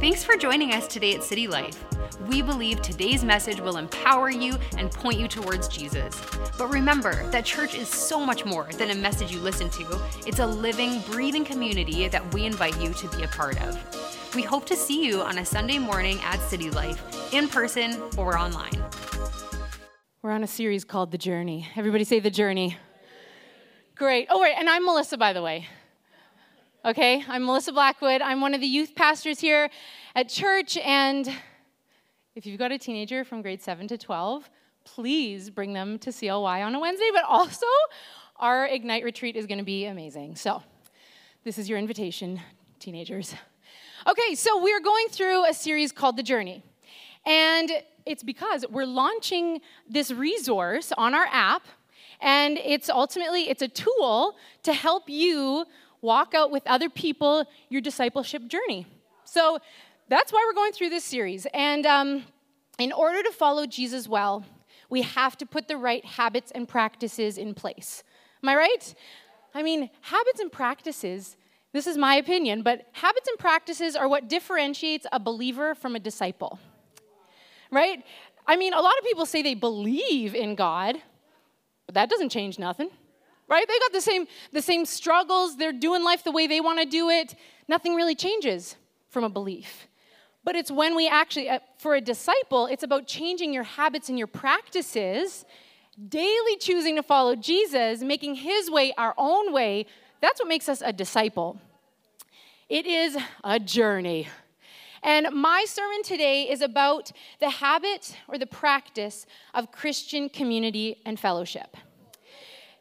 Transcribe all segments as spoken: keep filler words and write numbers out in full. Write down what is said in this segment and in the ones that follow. Thanks for joining us today at City Life. We believe today's message will empower you and point you towards Jesus. But remember that church is so much more than a message you listen to. It's a living, breathing community that we invite you to be a part of. We hope to see you on a Sunday morning at City Life, in person or online. We're on a series called The Journey. Everybody say The Journey. Great. Oh, wait, and I'm Melissa, by the way. Okay, I'm Melissa Blackwood. I'm one of the youth pastors here at church, and if you've got a teenager from grade seven to twelve, please bring them to C L Y on a Wednesday, but also our Ignite Retreat is going to be amazing. So this is your invitation, teenagers. Okay, so we're going through a series called The Journey, and it's because we're launching this resource on our app, and it's ultimately, it's a tool to help you walk out with other people your discipleship journey. So that's why we're going through this series. And um, in order to follow Jesus well, we have to put the right habits and practices in place. Am I right? I mean, habits and practices, this is my opinion, but habits and practices are what differentiates a believer from a disciple, right? I mean, a lot of people say they believe in God, but that doesn't change nothing. Right? They got the same, the same struggles. They're doing life the way they want to do it. Nothing really changes from a belief. But it's when we actually, for a disciple, it's about changing your habits and your practices, daily choosing to follow Jesus, making his way our own way. That's what makes us a disciple. It is a journey. And my sermon today is about the habit or the practice of Christian community and fellowship.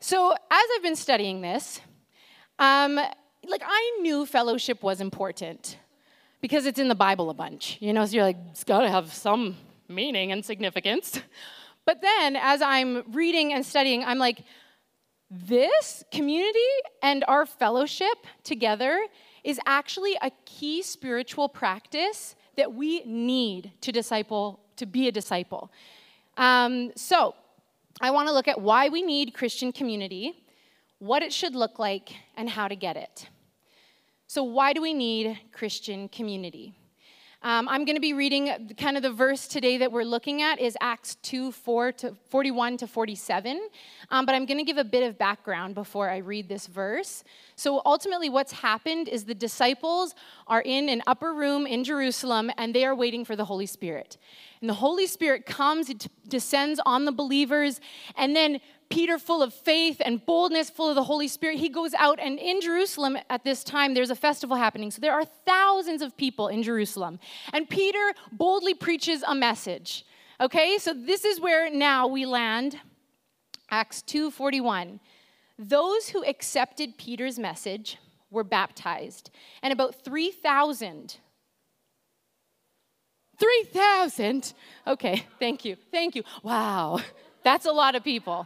So as I've been studying this, um, like I knew fellowship was important because it's in the Bible a bunch, you know, so you're like, it's got to have some meaning and significance. But then as I'm reading and studying, I'm like, this community and our fellowship together is actually a key spiritual practice that we need to disciple, to be a disciple. Um, so... I want to look at why we need Christian community, what it should look like, and how to get it. So why do we need Christian community? Um, I'm going to be reading kind of the verse today that we're looking at is Acts two, four to forty-one to forty-seven, um, but I'm going to give a bit of background before I read this verse. So ultimately what's happened is the disciples are in an upper room in Jerusalem, and they are waiting for the Holy Spirit. And the Holy Spirit comes, it descends on the believers, and then Peter, full of faith and boldness, full of the Holy Spirit, he goes out, and in Jerusalem at this time, there's a festival happening. So there are thousands of people in Jerusalem, and Peter boldly preaches a message, okay? So this is where now we land, Acts two forty-one. Those who accepted Peter's message were baptized, and about three thousand three thousand Okay, thank you, thank you. Wow, that's a lot of people,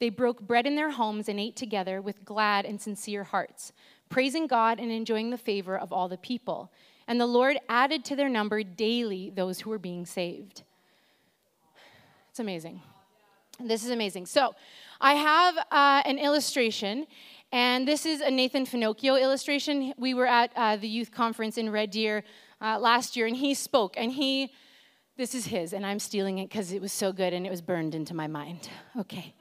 They broke bread in their homes and ate together with glad and sincere hearts, praising God and enjoying the favor of all the people. And the Lord added to their number daily those who were being saved. It's amazing. This is amazing. So I have uh, an illustration, and this is a Nathan Finocchio illustration. We were at uh, the youth conference in Red Deer uh, last year, and he spoke, and he... This is his, and I'm stealing it because it was so good and it was burned into my mind. Okay.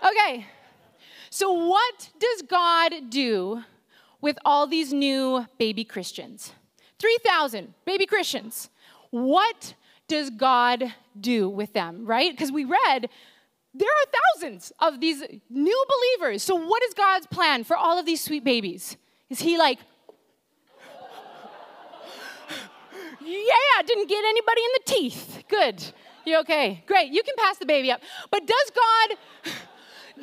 Okay. So what does God do with all these new baby Christians? three thousand baby Christians. What does God do with them, right? Because we read there are thousands of these new believers. So what is God's plan for all of these sweet babies? Is he like, yeah, didn't get anybody in the teeth. Good. You okay? Great. You can pass the baby up. But does God,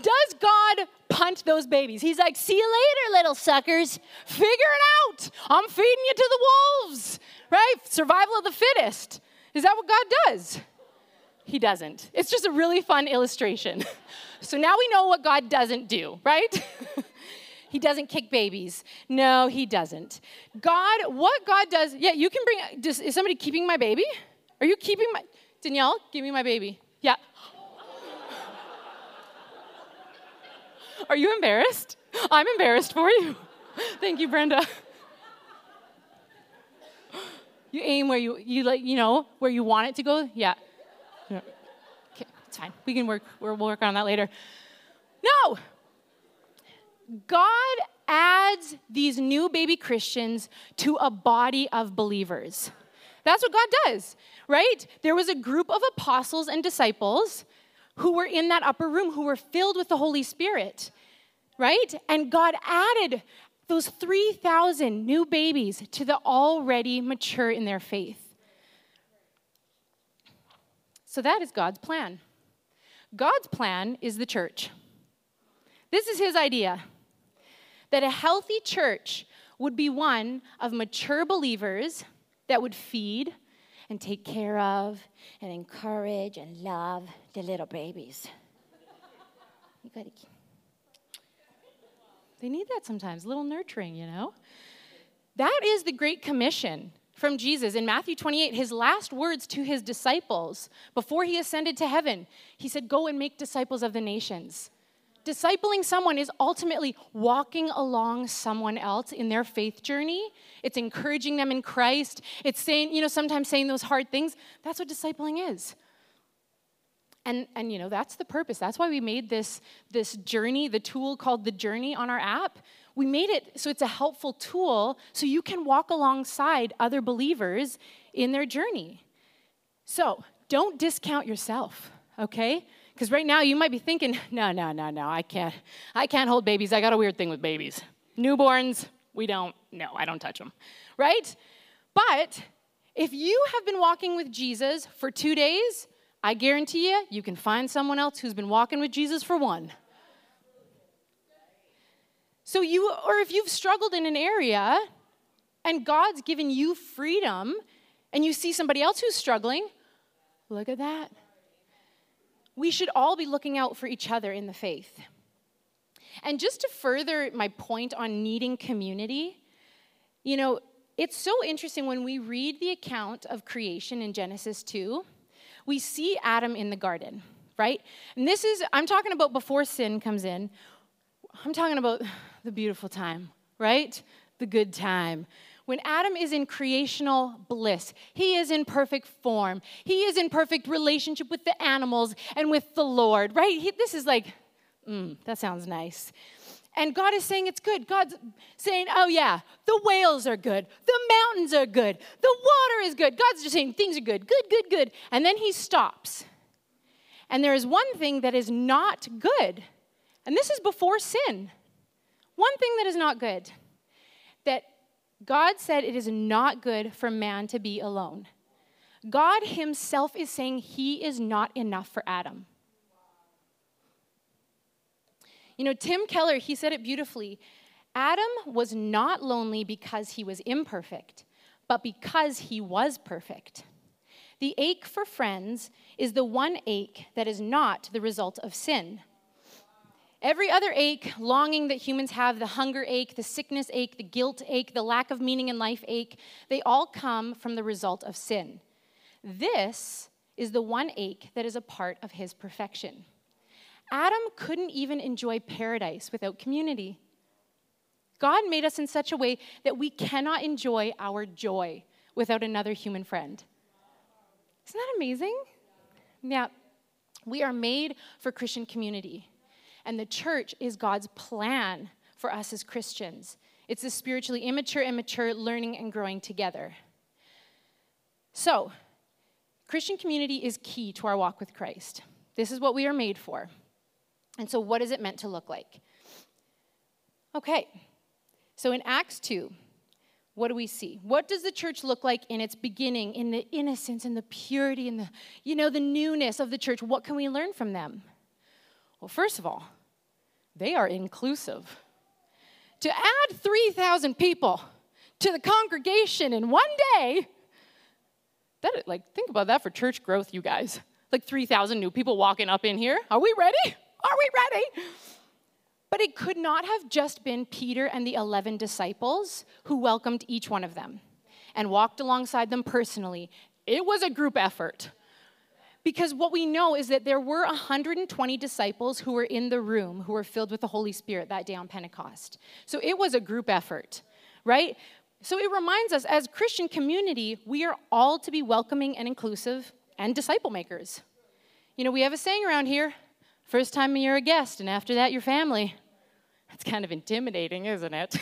does God punt those babies? He's like, see you later, little suckers. Figure it out. I'm feeding you to the wolves, right? Survival of the fittest. Is that what God does? He doesn't. It's just a really fun illustration. So now we know what God doesn't do, right? He doesn't kick babies. No, he doesn't. God, what God does, yeah, you can bring, does, is somebody keeping my baby? Are you keeping my, Danielle, give me my baby. Yeah. Are you embarrassed? I'm embarrassed for you. Thank you, Brenda. You aim where you, you like, you know, where you want it to go. Yeah. Yeah. Okay, it's fine. We can work, we'll work on that later. No. God adds these new baby Christians to a body of believers. That's what God does, right? There was a group of apostles and disciples who were in that upper room, who were filled with the Holy Spirit, right? And God added those three thousand new babies to the already mature in their faith. So that is God's plan. God's plan is the church. This is his idea, that a healthy church would be one of mature believers that would feed and take care of and encourage and love the little babies. You gotta keep... They need that sometimes, a little nurturing, you know? That is the Great Commission from Jesus. In Matthew twenty-eight, his last words to his disciples before he ascended to heaven, he said, "Go and make disciples of the nations." Discipling someone is ultimately walking along someone else in their faith journey. It's encouraging them in Christ. It's saying, you know, sometimes saying those hard things. That's what discipling is. And, and you know, that's the purpose. That's why we made this, this journey, the tool called The Journey on our app. We made it so it's a helpful tool so you can walk alongside other believers in their journey. So don't discount yourself, okay? Because right now you might be thinking, no, no, no, no, I can't. I can't hold babies. I got a weird thing with babies. Newborns, we don't, no, I don't touch them, right? But if you have been walking with Jesus for two days, I guarantee you, you can find someone else who's been walking with Jesus for one. So you, or if you've struggled in an area and God's given you freedom and you see somebody else who's struggling, look at that. We should all be looking out for each other in the faith. And just to further my point on needing community, you know, it's so interesting when we read the account of creation in Genesis two, we see Adam in the garden, right? And this is, I'm talking about before sin comes in. I'm talking about the beautiful time, right? The good time. When Adam is in creational bliss, he is in perfect form. He is in perfect relationship with the animals and with the Lord, right? He, this is like, mm, that sounds nice. And God is saying it's good. God's saying, oh yeah, the whales are good. The mountains are good. The water is good. God's just saying things are good, good, good, good. And then he stops. And there is one thing that is not good. And this is before sin. One thing that is not good. That God said it is not good for man to be alone. God himself is saying he is not enough for Adam. You know, Tim Keller, he said it beautifully. Adam was not lonely because he was imperfect, but because he was perfect. The ache for friends is the one ache that is not the result of sin. Every other ache, longing that humans have, the hunger ache, the sickness ache, the guilt ache, the lack of meaning in life ache, they all come from the result of sin. This is the one ache that is a part of his perfection. Adam couldn't even enjoy paradise without community. God made us in such a way that we cannot enjoy our joy without another human friend. Isn't that amazing? Now, we are made for Christian community. And the church is God's plan for us as Christians. It's the spiritually immature and mature learning and growing together. So, Christian community is key to our walk with Christ. This is what we are made for. And so what is it meant to look like? Okay, so in Acts two, what do we see? What does the church look like in its beginning, in the innocence and the purity and the, you know, the newness of the church? What can we learn from them? Well, first of all, they are inclusive. To add three thousand people to the congregation in one day That, like, think about that for church growth, you guys. Like three thousand new people walking up in here. Are we ready? Are we ready? But it could not have just been Peter and the eleven disciples who welcomed each one of them and walked alongside them personally. It was a group effort. Because what we know is that there were one hundred twenty disciples who were in the room who were filled with the Holy Spirit that day on Pentecost. So it was a group effort, right? So it reminds us, as Christian community, we are all to be welcoming and inclusive and disciple makers. You know, we have a saying around here, first time you're a guest, and after that, you're family. That's kind of intimidating, isn't it?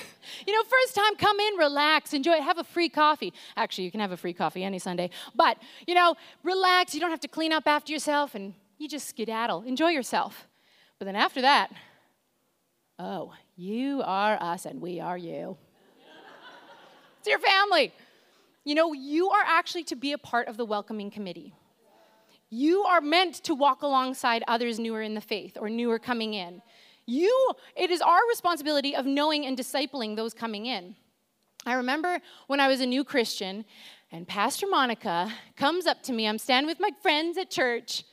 You know, first time, come in, relax, enjoy it, have a free coffee. Actually, you can have a free coffee any Sunday. But, you know, relax. You don't have to clean up after yourself, and you just skedaddle. Enjoy yourself. But then after that, oh, you are us, and we are you. It's your family. You know, you are actually to be a part of the welcoming committee. You are meant to walk alongside others newer in the faith or newer coming in. You, it is our responsibility of knowing and discipling those coming in. I remember when I was a new Christian, and Pastor Monica comes up to me. I'm standing with my friends at church,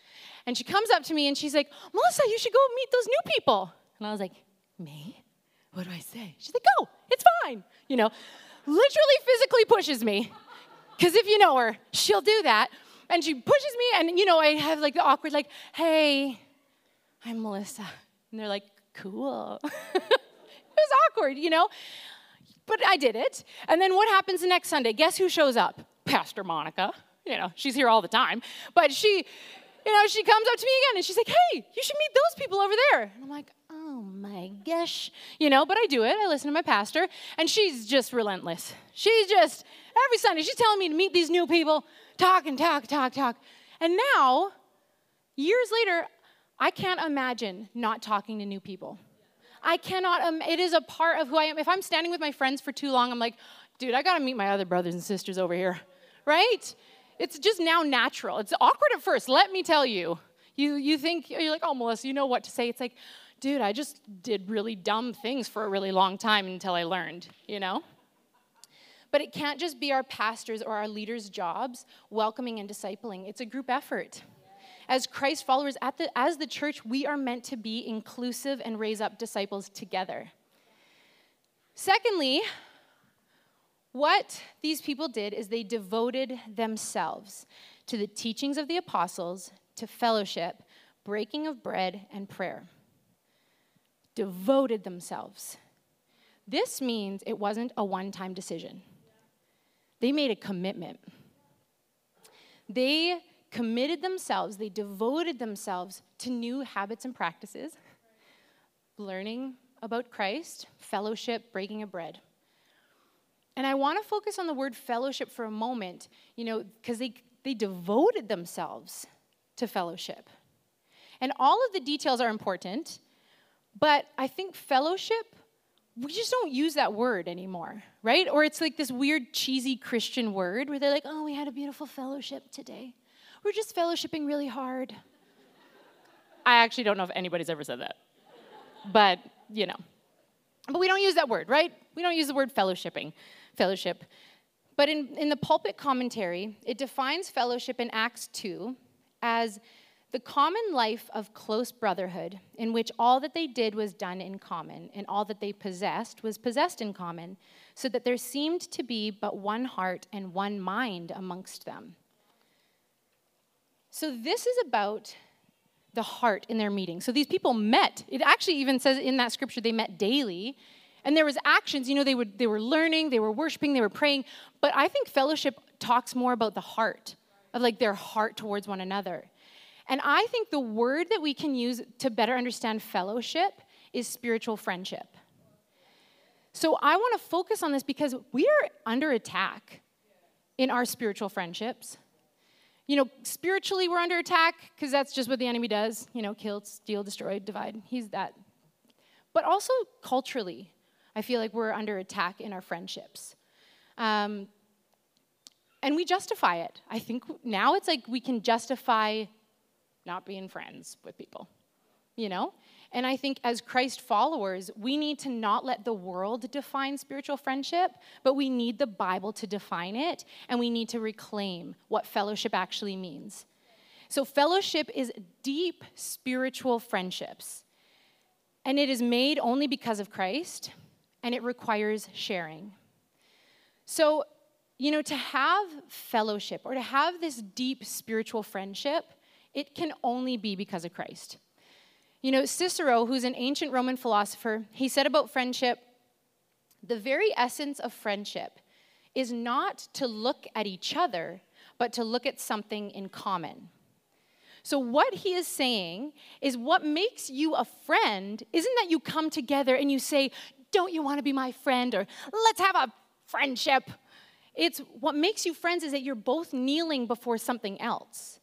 and she comes up to me, and she's like, Melissa, you should go meet those new people. And I was like, me? What do I say? She's like, go. It's fine. You know, literally physically pushes me, because if you know her, she'll do that. And she pushes me, and, you know, I have, like, the awkward, like, hey, I'm Melissa. And they're like, cool. It was awkward, you know? But I did it. And then what happens the next Sunday? Guess who shows up? Pastor Monica. You know, she's here all the time. But she, you know, she comes up to me again, and she's like, hey, you should meet those people over there. And I'm like, oh, my gosh. You know, but I do it. I listen to my pastor. And she's just relentless. She's just, every Sunday, she's telling me to meet these new people. Talk and talk, talk, talk. And now, years later, I can't imagine not talking to new people. I cannot, um, it is a part of who I am. If I'm standing with my friends for too long, I'm like, dude, I gotta meet my other brothers and sisters over here, right? It's just now natural. It's awkward at first, let me tell you. You, you think, you're like, oh, Melissa, you know what to say. It's like, dude, I just did really dumb things for a really long time until I learned, you know? But it can't just be our pastors or our leaders' jobs welcoming and discipling. It's a group effort. As Christ followers, at the, as the church, we are meant to be inclusive and raise up disciples together. Secondly, what these people did is they devoted themselves to the teachings of the apostles, to fellowship, breaking of bread, and prayer. Devoted themselves. This means it wasn't a one-time decision. They made a commitment. They committed themselves, they devoted themselves to new habits and practices, learning about Christ, fellowship, breaking of bread. And I want to focus on the word fellowship for a moment, you know, because they, they devoted themselves to fellowship. And all of the details are important, but I think fellowship, we just don't use that word anymore, right? Or it's like this weird, cheesy Christian word where they're like, oh, we had a beautiful fellowship today. We're just fellowshipping really hard. I actually don't know if anybody's ever said that. But, you know. But we don't use that word, right? We don't use the word fellowshipping, fellowship. But in, in the pulpit commentary, it defines fellowship in Acts two as the common life of close brotherhood, in which all that they did was done in common, and all that they possessed was possessed in common, so that there seemed to be but one heart and one mind amongst them. So this is about the heart in their meeting. So these people met. It actually even says in that scripture they met daily, and there was actions. You know, they would they were learning, they were worshiping, they were praying. But I think fellowship talks more about the heart, of like their heart towards one another. And I think the word that we can use to better understand fellowship is spiritual friendship. So I want to focus on this because we are under attack in our spiritual friendships. You know, spiritually we're under attack because that's just what the enemy does. You know, kill, steal, destroy, divide. He's that. But also culturally, I feel like we're under attack in our friendships. Um, and we justify it. I think now it's like we can justify not being friends with people. you know? And I think as Christ followers, we need to not let the world define spiritual friendship, but we need the Bible to define it, and we need to reclaim what fellowship actually means. So fellowship is deep spiritual friendships, and it is made only because of Christ, and it requires sharing. So, you know, to have fellowship or to have this deep spiritual friendship, it can only be because of Christ. You know, Cicero, who's an ancient Roman philosopher, he said about friendship, the very essence of friendship is not to look at each other, but to look at something in common. So what he is saying is what makes you a friend isn't that you come together and you say, don't you want to be my friend? Or let's have a friendship. It's what makes you friends is that you're both kneeling before something else.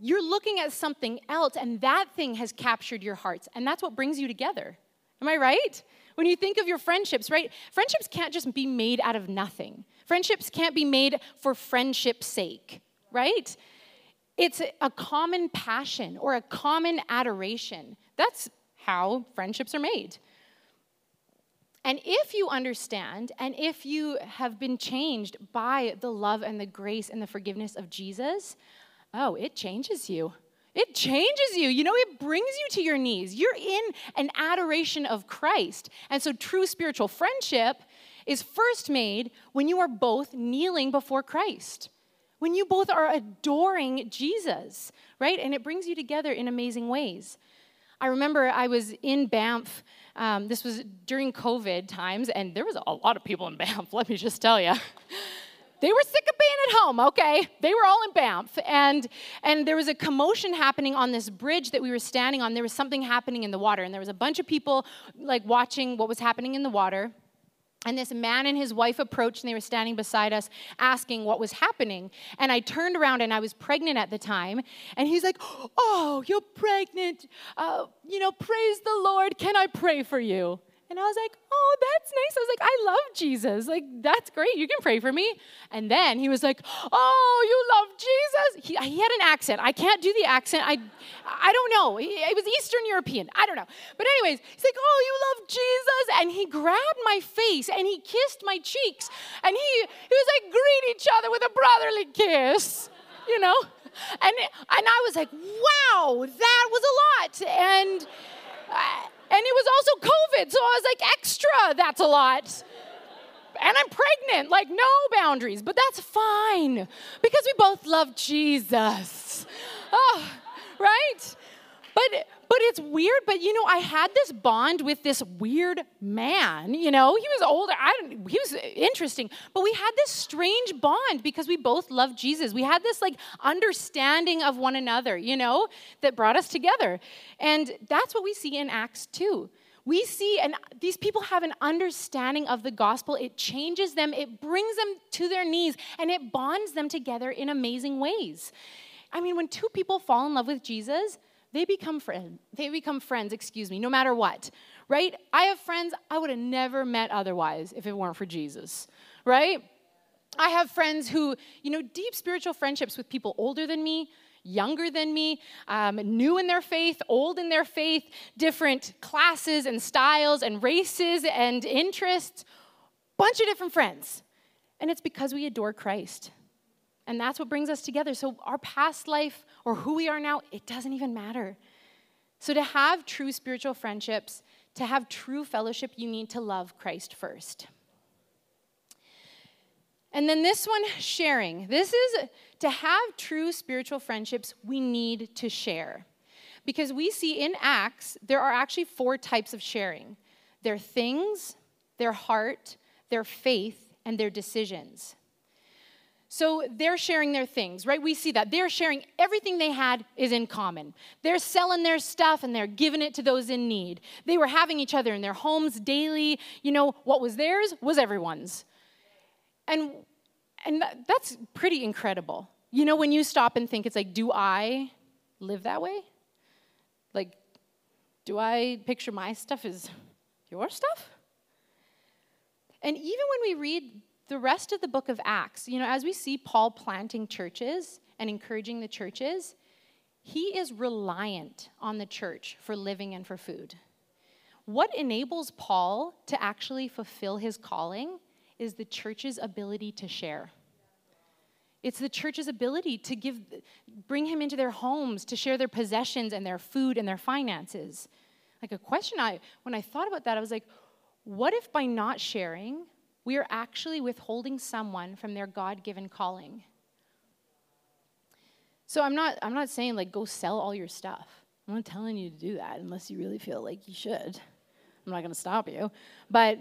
You're looking at something else, and that thing has captured your hearts, and that's what brings you together. Am I right? When you think of your friendships, right? Friendships can't just be made out of nothing. Friendships can't be made for friendship's sake, right? It's a common passion or a common adoration. That's how friendships are made. And if you understand, and if you have been changed by the love and the grace and the forgiveness of Jesus, oh, it changes you. It changes you. You know, it brings you to your knees. You're in an adoration of Christ. And so true spiritual friendship is first made when you are both kneeling before Christ, when you both are adoring Jesus, right? And it brings you together in amazing ways. I remember I was in Banff. Um, this was during COVID times, and there was a lot of people in Banff, let me just tell you. They were sick of being at home, okay? They were all in Banff. And, and there was a commotion happening on this bridge that we were standing on. There was something happening in the water. And there was a bunch of people, like, watching what was happening in the water. And this man and his wife approached, and they were standing beside us asking what was happening. And I turned around, and I was pregnant at the time. And he's like, oh, you're pregnant. Uh, you know, praise the Lord. Can I pray for you? And I was like, oh, that's nice. I was like, I love Jesus. Like, that's great. You can pray for me. And then he was like, oh, you love Jesus? He, he had an accent. I can't do the accent. I I don't know. It was Eastern European. I don't know. But anyways, he's like, oh, you love Jesus? And he grabbed my face, and he kissed my cheeks. And he, he was like, greet each other with a brotherly kiss, you know? And, and I was like, wow, that was a lot. And... I, And it was also COVID, so I was like, extra, that's a lot. And I'm pregnant, like, no boundaries, but that's fine because we both love Jesus. Oh, right? But but it's weird, but, you know, I had this bond with this weird man, you know? He was older, I don't, he was interesting, but we had this strange bond because we both loved Jesus. We had this, like, understanding of one another, you know, that brought us together. And that's what we see in Acts two. We see, and these people have an understanding of the gospel. It changes them, it brings them to their knees, and it bonds them together in amazing ways. I mean, when two people fall in love with Jesus, They become friend. They become friends, excuse me, no matter what, right? I have friends I would have never met otherwise if it weren't for Jesus, right? I have friends who, you know, deep spiritual friendships with people older than me, younger than me, um, new in their faith, old in their faith, different classes and styles and races and interests, bunch of different friends. And it's because we adore Christ. And that's what brings us together. So our past life or who we are now, it doesn't even matter. So to have true spiritual friendships, to have true fellowship, you need to love Christ first. And then this one, sharing. This is, to have true spiritual friendships, we need to share. Because we see in Acts, there are actually four types of sharing. Their things, their heart, their faith, and their decisions. So they're sharing their things, right? We see that. They're sharing everything they had is in common. They're selling their stuff, and they're giving it to those in need. They were having each other in their homes daily. You know, what was theirs was everyone's. And, and that's pretty incredible. You know, when you stop and think, it's like, do I live that way? Like, do I picture my stuff as your stuff? And even when we read the rest of the book of Acts, you know, as we see Paul planting churches and encouraging the churches, He is reliant on the church for living and for food. What enables Paul to actually fulfill his calling is the church's ability to share. It's the church's ability to give, bring him into their homes, to share their possessions and their food and their finances. Like a question I, when I thought about that, I was like, what if by not sharing, we are actually withholding someone from their God-given calling? So I'm not, I'm not saying like go sell all your stuff. I'm not telling you to do that unless you really feel like you should. I'm not going to stop you. But,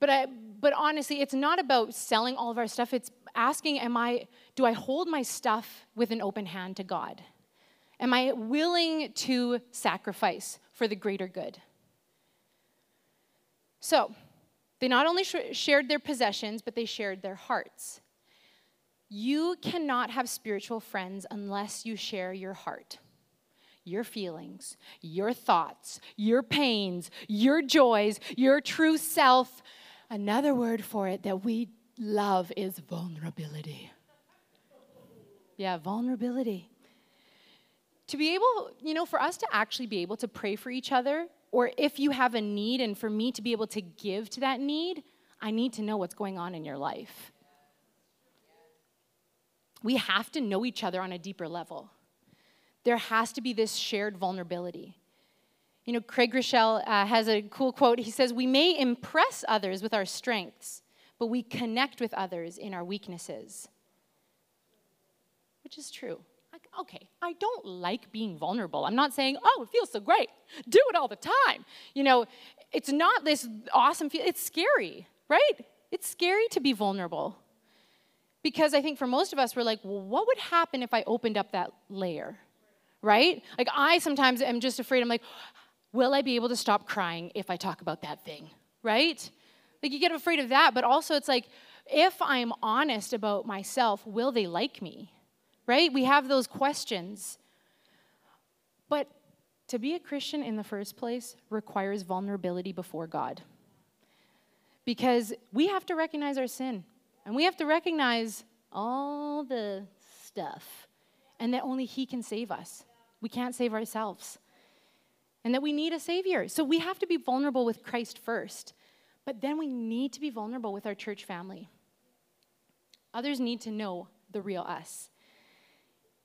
but I, but honestly, it's not about selling all of our stuff. It's asking, am I, do I hold my stuff with an open hand to God? Am I willing to sacrifice for the greater good? So they not only sh- shared their possessions, but they shared their hearts. You cannot have spiritual friends unless you share your heart, your feelings, your thoughts, your pains, your joys, your true self. Another word for it that we love is vulnerability. Yeah, vulnerability. To be able, you know, for us to actually be able to pray for each other, or if you have a need, and for me to be able to give to that need, I need to know what's going on in your life. We have to know each other on a deeper level. There has to be this shared vulnerability. You know, Craig Rochelle uh, has a cool quote. He says, "We may impress others with our strengths, but we connect with others in our weaknesses." Which is true. Like, okay, I don't like being vulnerable. I'm not saying, oh, it feels so great. Do it all the time. You know, it's not this awesome feel. It's scary, right? It's scary to be vulnerable. Because I think for most of us, we're like, well, what would happen if I opened up that layer, right? Like, I sometimes am just afraid. I'm like, will I be able to stop crying if I talk about that thing, right? Like, you get afraid of that, but also it's like, if I'm honest about myself, will they like me, right? We have those questions. But to be a Christian in the first place requires vulnerability before God. Because we have to recognize our sin. And we have to recognize all the stuff, and that only He can save us. We can't save ourselves, and that we need a Savior. So we have to be vulnerable with Christ first, but then we need to be vulnerable with our church family. Others need to know the real us.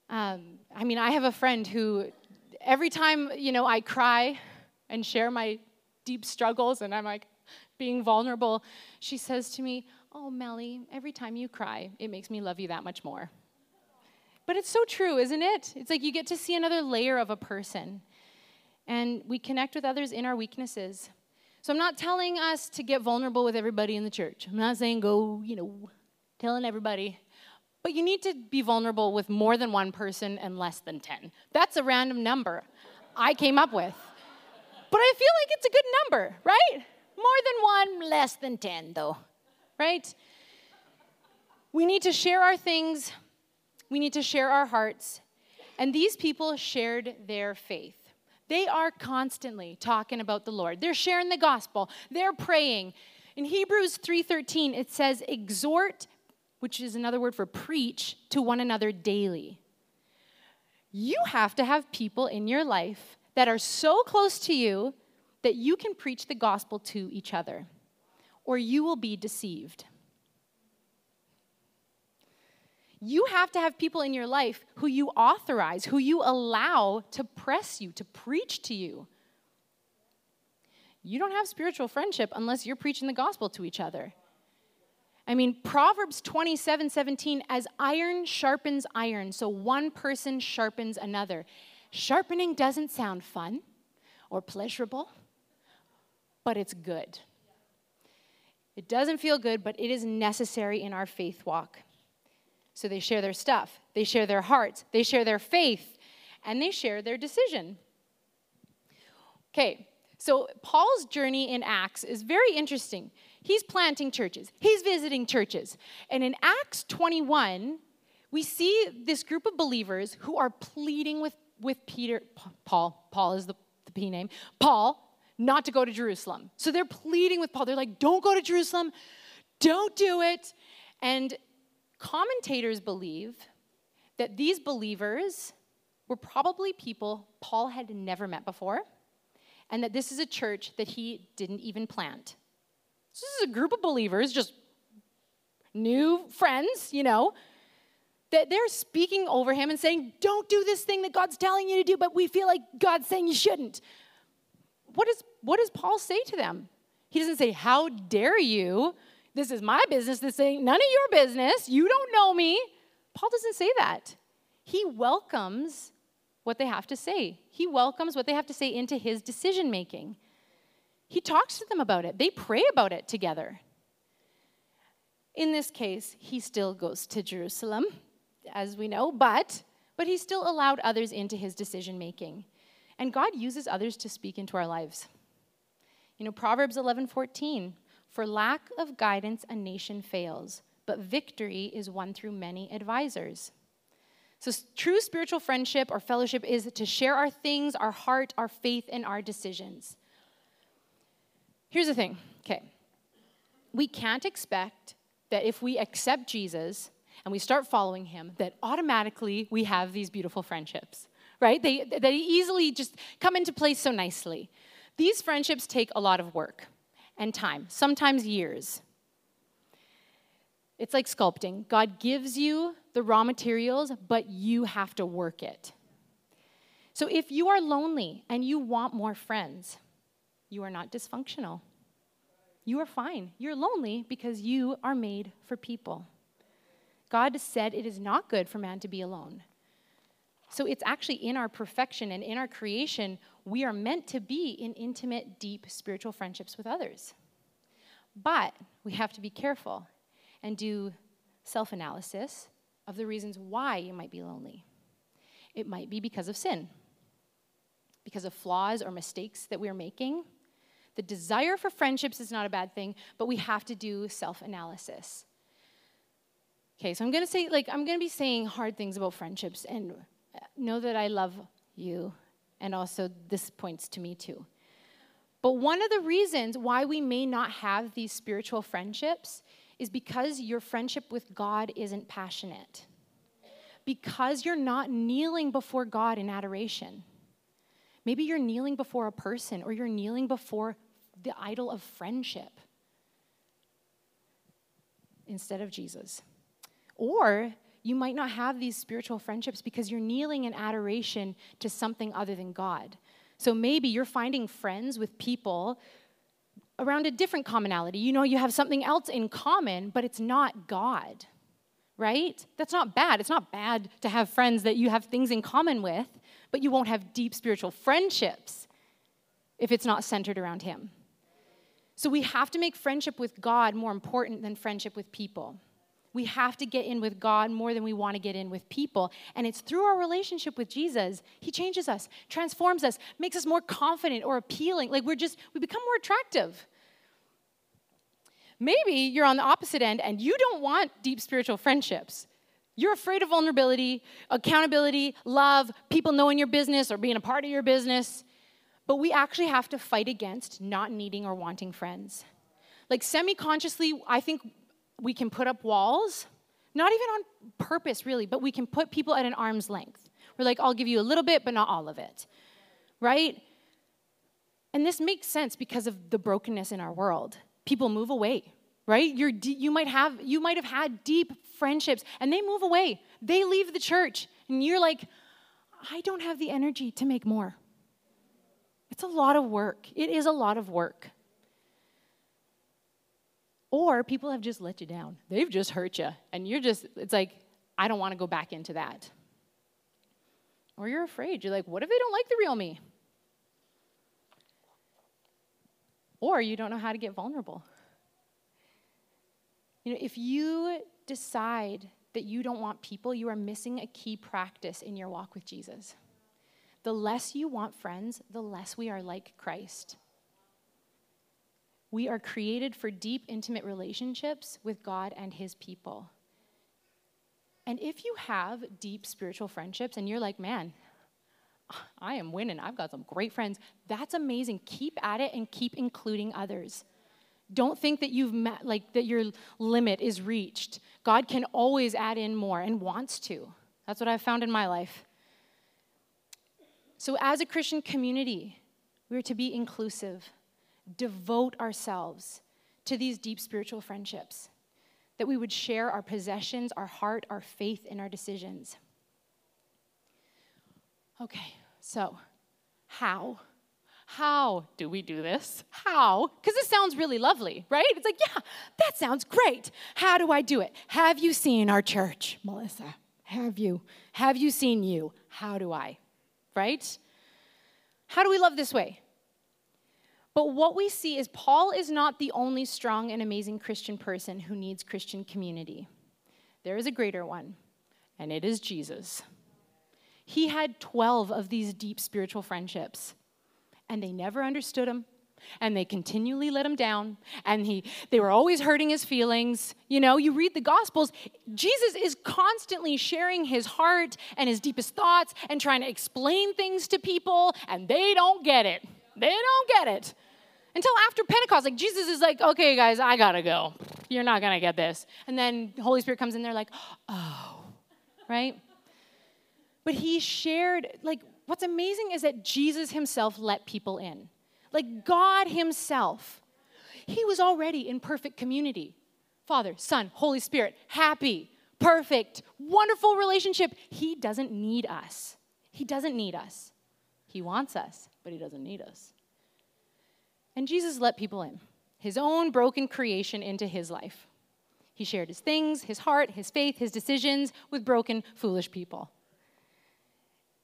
Um, I mean, I have a friend who, every time, you know, I cry and share my deep struggles, and I'm like being vulnerable, she says to me, "Oh, Melly, every time you cry, it makes me love you that much more." But it's so true, isn't it? It's like you get to see another layer of a person. And we connect with others in our weaknesses. So I'm not telling us to get vulnerable with everybody in the church. I'm not saying go, you know, telling everybody. But you need to be vulnerable with more than one person and less than ten. That's a random number I came up with. But I feel like it's a good number, right? More than one, less than ten, though. Right? We need to share our things. We need to share our hearts. And these people shared their faith. They are constantly talking about the Lord. They're sharing the gospel. They're praying. In Hebrews three thirteen, it says, "Exhort," which is another word for preach, "to one another daily." You have to have people in your life that are so close to you that you can preach the gospel to each other, or you will be deceived. You have to have people in your life who you authorize, who you allow to press you, to preach to you. You don't have spiritual friendship unless you're preaching the gospel to each other. I mean, Proverbs twenty-seven seventeen, "As iron sharpens iron, so one person sharpens another." Sharpening doesn't sound fun or pleasurable, but it's good. It doesn't feel good, but it is necessary in our faith walk. So they share their stuff, they share their hearts, they share their faith, and they share their decision. Okay, so Paul's journey in Acts is very interesting. He's planting churches, he's visiting churches. And in Acts twenty-one, we see this group of believers who are pleading with, with Peter, Paul, Paul is the, the P name, Paul, not to go to Jerusalem. So they're pleading with Paul. They're like, don't go to Jerusalem. Don't do it. And commentators believe that these believers were probably people Paul had never met before, and that this is a church that he didn't even plant. So this is a group of believers, just new friends, you know, that they're speaking over him and saying, don't do this thing that God's telling you to do, but we feel like God's saying you shouldn't. What is, what does Paul say to them? He doesn't say, how dare you? This is my business. This ain't none of your business. You don't know me. Paul doesn't say that. He welcomes what they have to say. He welcomes what they have to say into his decision-making. He talks to them about it. They pray about it together. In this case, he still goes to Jerusalem, as we know, but, but he still allowed others into his decision-making. And God uses others to speak into our lives. You know, Proverbs eleven fourteen, for lack of guidance, a nation fails, but victory is won through many advisors. So true spiritual friendship or fellowship is to share our things, our heart, our faith, and our decisions. Here's the thing, okay. We can't expect that if we accept Jesus and we start following him, that automatically we have these beautiful friendships, right? They, they easily just come into place so nicely. These friendships take a lot of work and time, sometimes years. It's like sculpting. God gives you the raw materials, but you have to work it. So if you are lonely and you want more friends, you are not dysfunctional. You are fine. You're lonely because you are made for people. God said it is not good for man to be alone. So it's actually in our perfection and in our creation, we are meant to be in intimate, deep spiritual friendships with others. But we have to be careful and do self-analysis of the reasons why you might be lonely. It might be because of sin, because of flaws or mistakes that we're making. The desire for friendships is not a bad thing, but we have to do self-analysis. Okay, so I'm gonna say, like, I'm gonna be saying hard things about friendships, and know that I love you, and also this points to me too. But one of the reasons why we may not have these spiritual friendships is because your friendship with God isn't passionate. Because you're not kneeling before God in adoration. Maybe you're kneeling before a person, or you're kneeling before the idol of friendship instead of Jesus. Or you might not have these spiritual friendships because you're kneeling in adoration to something other than God. So maybe you're finding friends with people around a different commonality. You know, you have something else in common, but it's not God, right? That's not bad. It's not bad to have friends that you have things in common with, but you won't have deep spiritual friendships if it's not centered around him. So we have to make friendship with God more important than friendship with people. We have to get in with God more than we want to get in with people. And it's through our relationship with Jesus, he changes us, transforms us, makes us more confident or appealing. Like we're just, we become more attractive. Maybe you're on the opposite end and you don't want deep spiritual friendships. You're afraid of vulnerability, accountability, love, people knowing your business or being a part of your business. But we actually have to fight against not needing or wanting friends. Like semi-consciously, I think we can put up walls, not even on purpose really, but we can put people at an arm's length. We're like, I'll give you a little bit, but not all of it, right? And this makes sense because of the brokenness in our world. People move away, right? You're, you might have, you might have had deep friendships and they move away. They leave the church and you're like, I don't have the energy to make more. It's a lot of work. It is a lot of work. Or people have just let you down. They've just hurt you. And you're just, it's like, I don't want to go back into that. Or you're afraid. You're like, what if they don't like the real me? Or you don't know how to get vulnerable. You know, if you decide that you don't want people, you are missing a key practice in your walk with Jesus. The less you want friends, the less we are like Christ. We are created for deep, intimate relationships with God and his people. And if you have deep spiritual friendships and you're like, man, I am winning. I've got some great friends. That's amazing. Keep at it and keep including others. Don't think that you've met, like that your limit is reached. God can always add in more and wants to. That's what I've found in my life. So as a Christian community, we are to be inclusive, devote ourselves to these deep spiritual friendships, that we would share our possessions, our heart, our faith, and our decisions. Okay, so how? How do we do this? How? Because this sounds really lovely, right? It's like, yeah, that sounds great. How do I do it? Have you seen our church, Melissa? Have you? Have you seen you? How do I? Right? How do we love this way? But what we see is Paul is not the only strong and amazing Christian person who needs Christian community. There is a greater one, and it is Jesus. He had twelve of these deep spiritual friendships, and they never understood him, and they continually let him down, and he they were always hurting his feelings. You know, you read the Gospels, Jesus is constantly sharing his heart and his deepest thoughts and trying to explain things to people, and they don't get it. They don't get it. Until after Pentecost, like Jesus is like, okay, guys, I got to go. You're not going to get this. And then the Holy Spirit comes in there like, oh, right? But he shared, like, what's amazing is that Jesus himself let people in. Like God himself. He was already in perfect community. Father, Son, Holy Spirit, happy, perfect, wonderful relationship. He doesn't need us. He doesn't need us. He wants us, but he doesn't need us. And Jesus let people in, his own broken creation into his life. He shared his things, his heart, his faith, his decisions with broken, foolish people.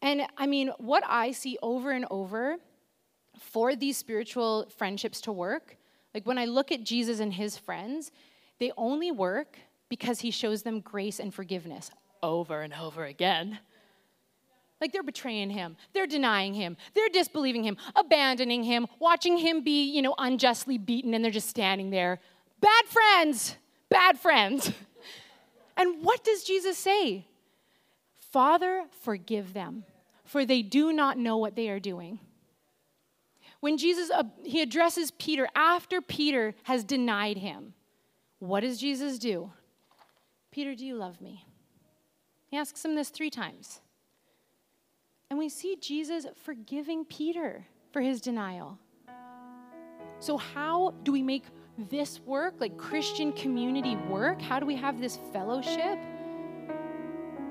And I mean, what I see over and over for these spiritual friendships to work, like when I look at Jesus and his friends, they only work because he shows them grace and forgiveness over and over again. Like they're betraying him, they're denying him, they're disbelieving him, abandoning him, watching him be, you know, unjustly beaten, and they're just standing there. Bad friends, bad friends. And what does Jesus say? Father, forgive them, for they do not know what they are doing. When Jesus, uh, he addresses Peter after Peter has denied him, what does Jesus do? Peter, do you love me? He asks him this three times. And we see Jesus forgiving Peter for his denial. So how do we make this work, like Christian community work? How do we have this fellowship?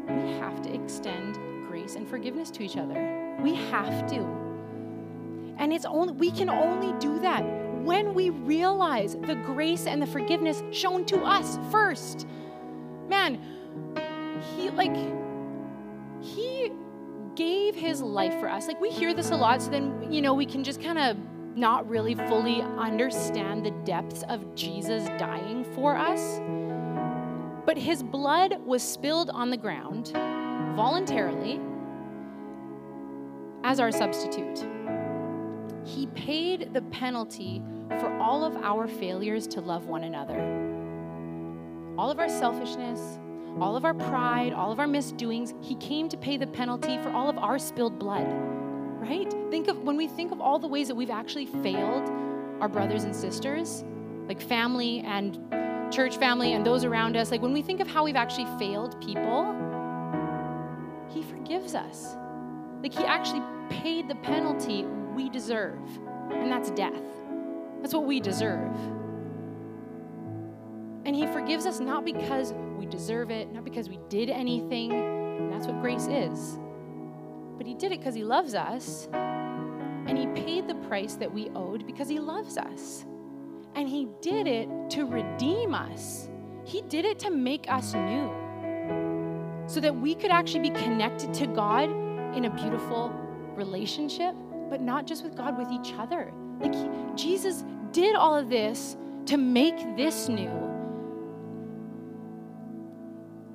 We have to extend grace and forgiveness to each other. We have to. And it's only we can only do that when we realize the grace and the forgiveness shown to us first. Man, he like he gave his life for us. Like we hear this a lot, so then, you know, we can just kind of not really fully understand the depths of Jesus dying for us. But his blood was spilled on the ground voluntarily as our substitute. He paid the penalty for all of our failures to love one another. All of our selfishness, all of our pride, all of our misdoings, he came to pay the penalty for all of our spilled blood, right? Think of, when we think of all the ways that we've actually failed our brothers and sisters, like family and church family and those around us, like when we think of how we've actually failed people, he forgives us. Like he actually paid the penalty we deserve, and that's death. That's what we deserve. And he forgives us not because we deserve it, not because we did anything, and that's what grace is. But he did it because he loves us, and he paid the price that we owed because he loves us. And he did it to redeem us. He did it to make us new so that we could actually be connected to God in a beautiful relationship, but not just with God, with each other. Like he, Jesus did all of this to make this new.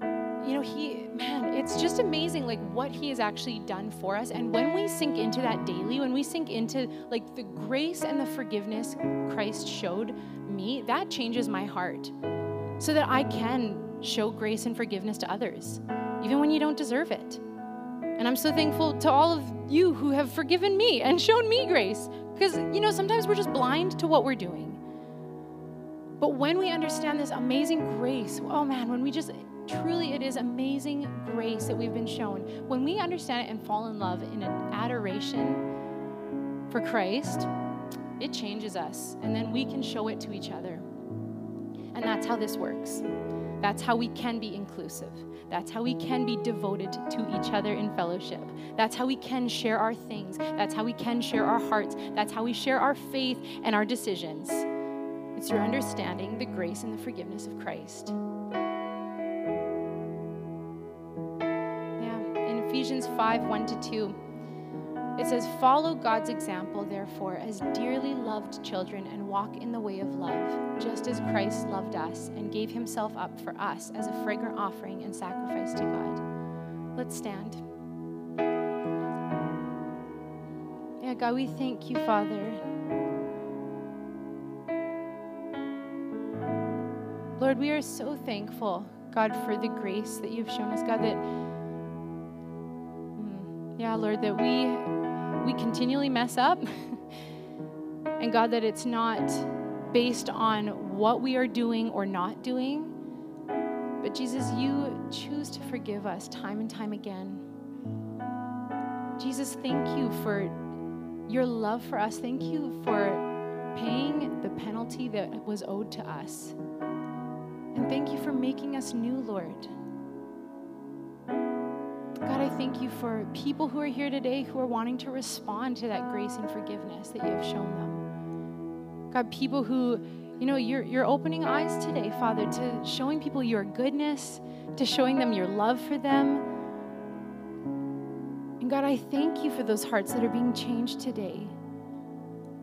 You know, he, man, it's just amazing, like, what he has actually done for us. And when we sink into that daily, when we sink into, like, the grace and the forgiveness Christ showed me, that changes my heart so that I can show grace and forgiveness to others, even when you don't deserve it. And I'm so thankful to all of you who have forgiven me and shown me grace because, you know, sometimes we're just blind to what we're doing. But when we understand this amazing grace, oh, man, when we just Truly, it is amazing grace that we've been shown. When we understand it and fall in love in an adoration for Christ, it changes us, and then we can show it to each other. And that's how this works. That's how we can be inclusive. That's how we can be devoted to each other in fellowship. That's how we can share our things. That's how we can share our hearts. That's how we share our faith and our decisions. It's through understanding the grace and the forgiveness of Christ. Yeah, in Ephesians five, one to two, it says, "Follow God's example, therefore, as dearly loved children, and walk in the way of love, just as Christ loved us and gave himself up for us as a fragrant offering and sacrifice to God." Let's stand. Yeah, God, we thank you, Father. Lord, we are so thankful, God, for the grace that you've shown us, God, that, yeah, Lord, that we... we continually mess up, and God, that it's not based on what we are doing or not doing, but Jesus, you choose to forgive us time and time again. Jesus, thank you for your love for us. Thank you for paying the penalty that was owed to us, and thank you for making us new, Lord. God, I thank you for people who are here today who are wanting to respond to that grace and forgiveness that you have shown them. God, people who, you know, you're, you're opening eyes today, Father, to showing people your goodness, to showing them your love for them. And God, I thank you for those hearts that are being changed today.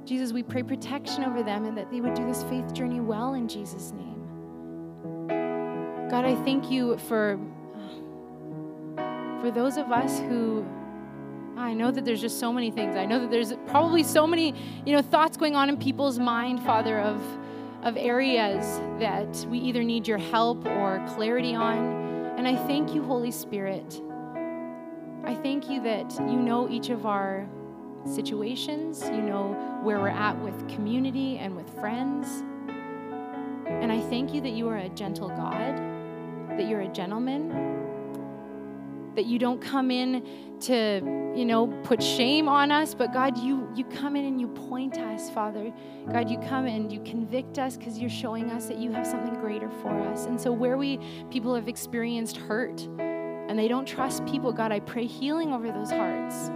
Jesus, we pray protection over them and that they would do this faith journey well in Jesus' name. God, I thank you for... For those of us who, I know that there's just so many things. I know that there's probably so many, you know, thoughts going on in people's mind, Father, of, of areas that we either need your help or clarity on. And I thank you, Holy Spirit. I thank you that you know each of our situations. You know where we're at with community and with friends. And I thank you that you are a gentle God, that you're a gentleman, that you don't come in to, you know, put shame on us, but God, you you come in and you point us, Father. God, you come and you convict us because you're showing us that you have something greater for us. And so where we, people have experienced hurt and they don't trust people, God, I pray healing over those hearts.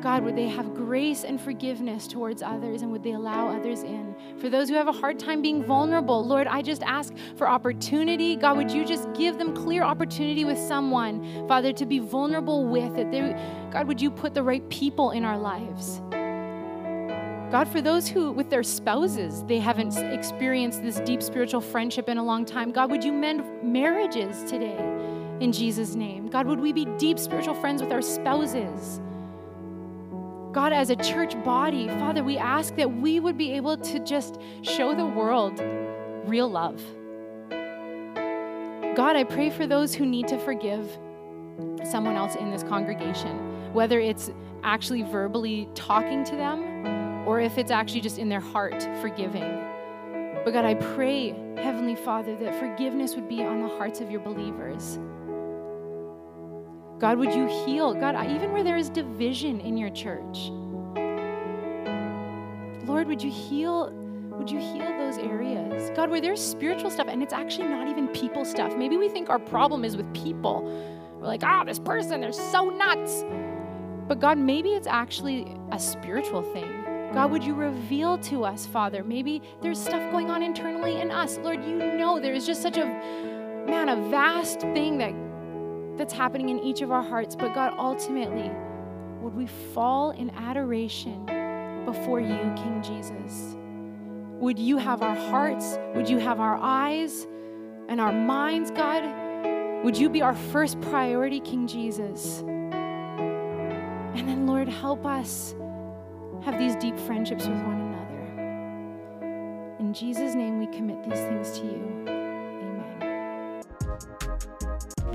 God, would they have grace and forgiveness towards others, and would they allow others in? For those who have a hard time being vulnerable, Lord, I just ask for opportunity. God, would you just give them clear opportunity with someone, Father, to be vulnerable with it. They, God, would you put the right people in our lives? God, for those who, with their spouses, they haven't experienced this deep spiritual friendship in a long time, God, would you mend marriages today in Jesus' name? God, would we be deep spiritual friends with our spouses? God, as a church body, Father, we ask that we would be able to just show the world real love. God, I pray for those who need to forgive someone else in this congregation, whether it's actually verbally talking to them or if it's actually just in their heart forgiving. But God, I pray, Heavenly Father, that forgiveness would be on the hearts of your believers. God, would you heal? God, even where there is division in your church, Lord, would you heal? Would you heal those areas? God, where there's spiritual stuff and it's actually not even people stuff. Maybe we think our problem is with people. We're like, ah, oh, this person, they're so nuts. But God, maybe it's actually a spiritual thing. God, would you reveal to us, Father? Maybe there's stuff going on internally in us. Lord, you know there is just such a, man, a vast thing that that's happening in each of our hearts. But God, ultimately, would we fall in adoration before you, King Jesus? Would you have our hearts? Would you have our eyes and our minds, God? Would you be our first priority, King Jesus? And then, Lord, help us have these deep friendships with one another. In Jesus' name, we commit these things to you.